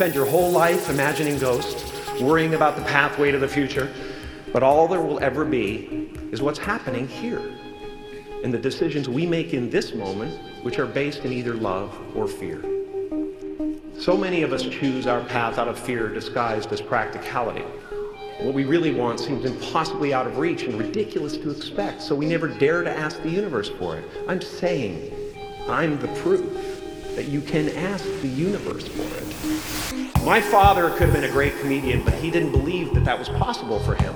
Spend your whole life imagining ghosts, worrying about the pathway to the future, but all there will ever be is what's happening here and the decisions we make in this moment, which are based in either love or fear. So many of us choose our path out of fear disguised as practicality. What we really want seems impossibly out of reach and ridiculous to expect, so we never dare to ask the universe for it. I'm saying, I'm the proof that you can ask the universe for it. My father could have been a great comedian, but he didn't believe that that was possible for him.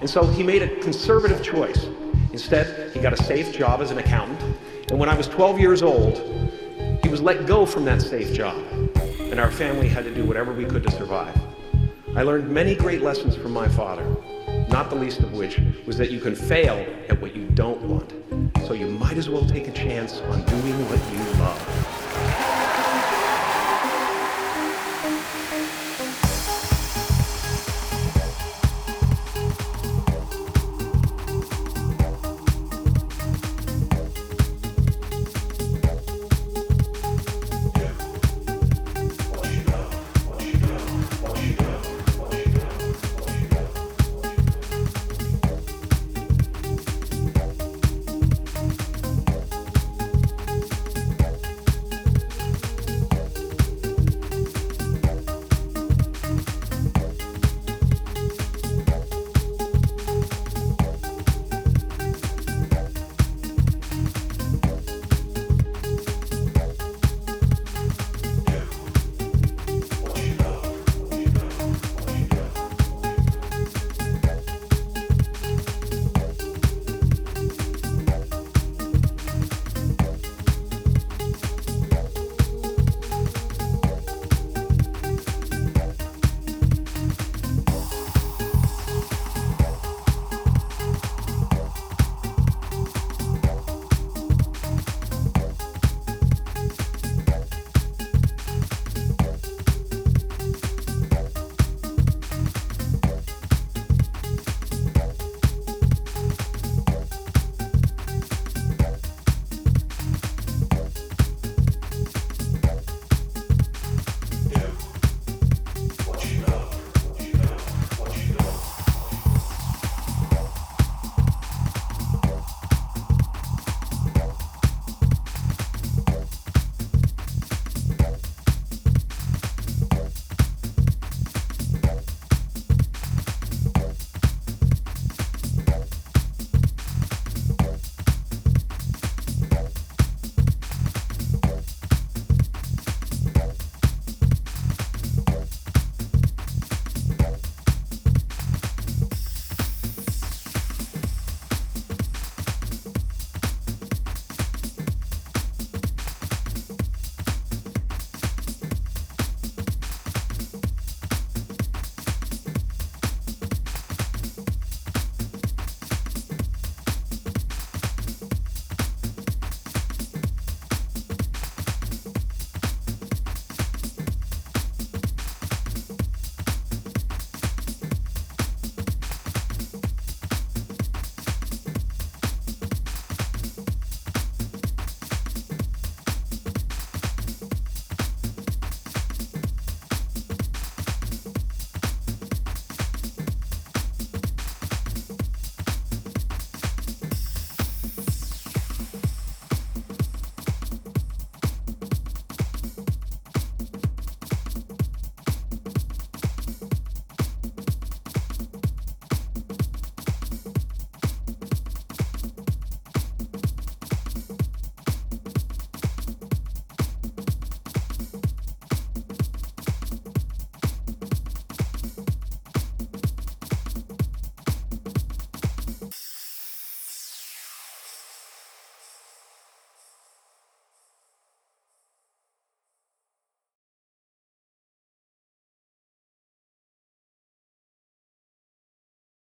And so he made a conservative choice. Instead, he got a safe job as an accountant. And when I was 12 years old, he was let go from that safe job. And our family had to do whatever we could to survive. I learned many great lessons from my father, not the least of which was that you can fail at what you don't want. So you might as well take a chance on doing what you love.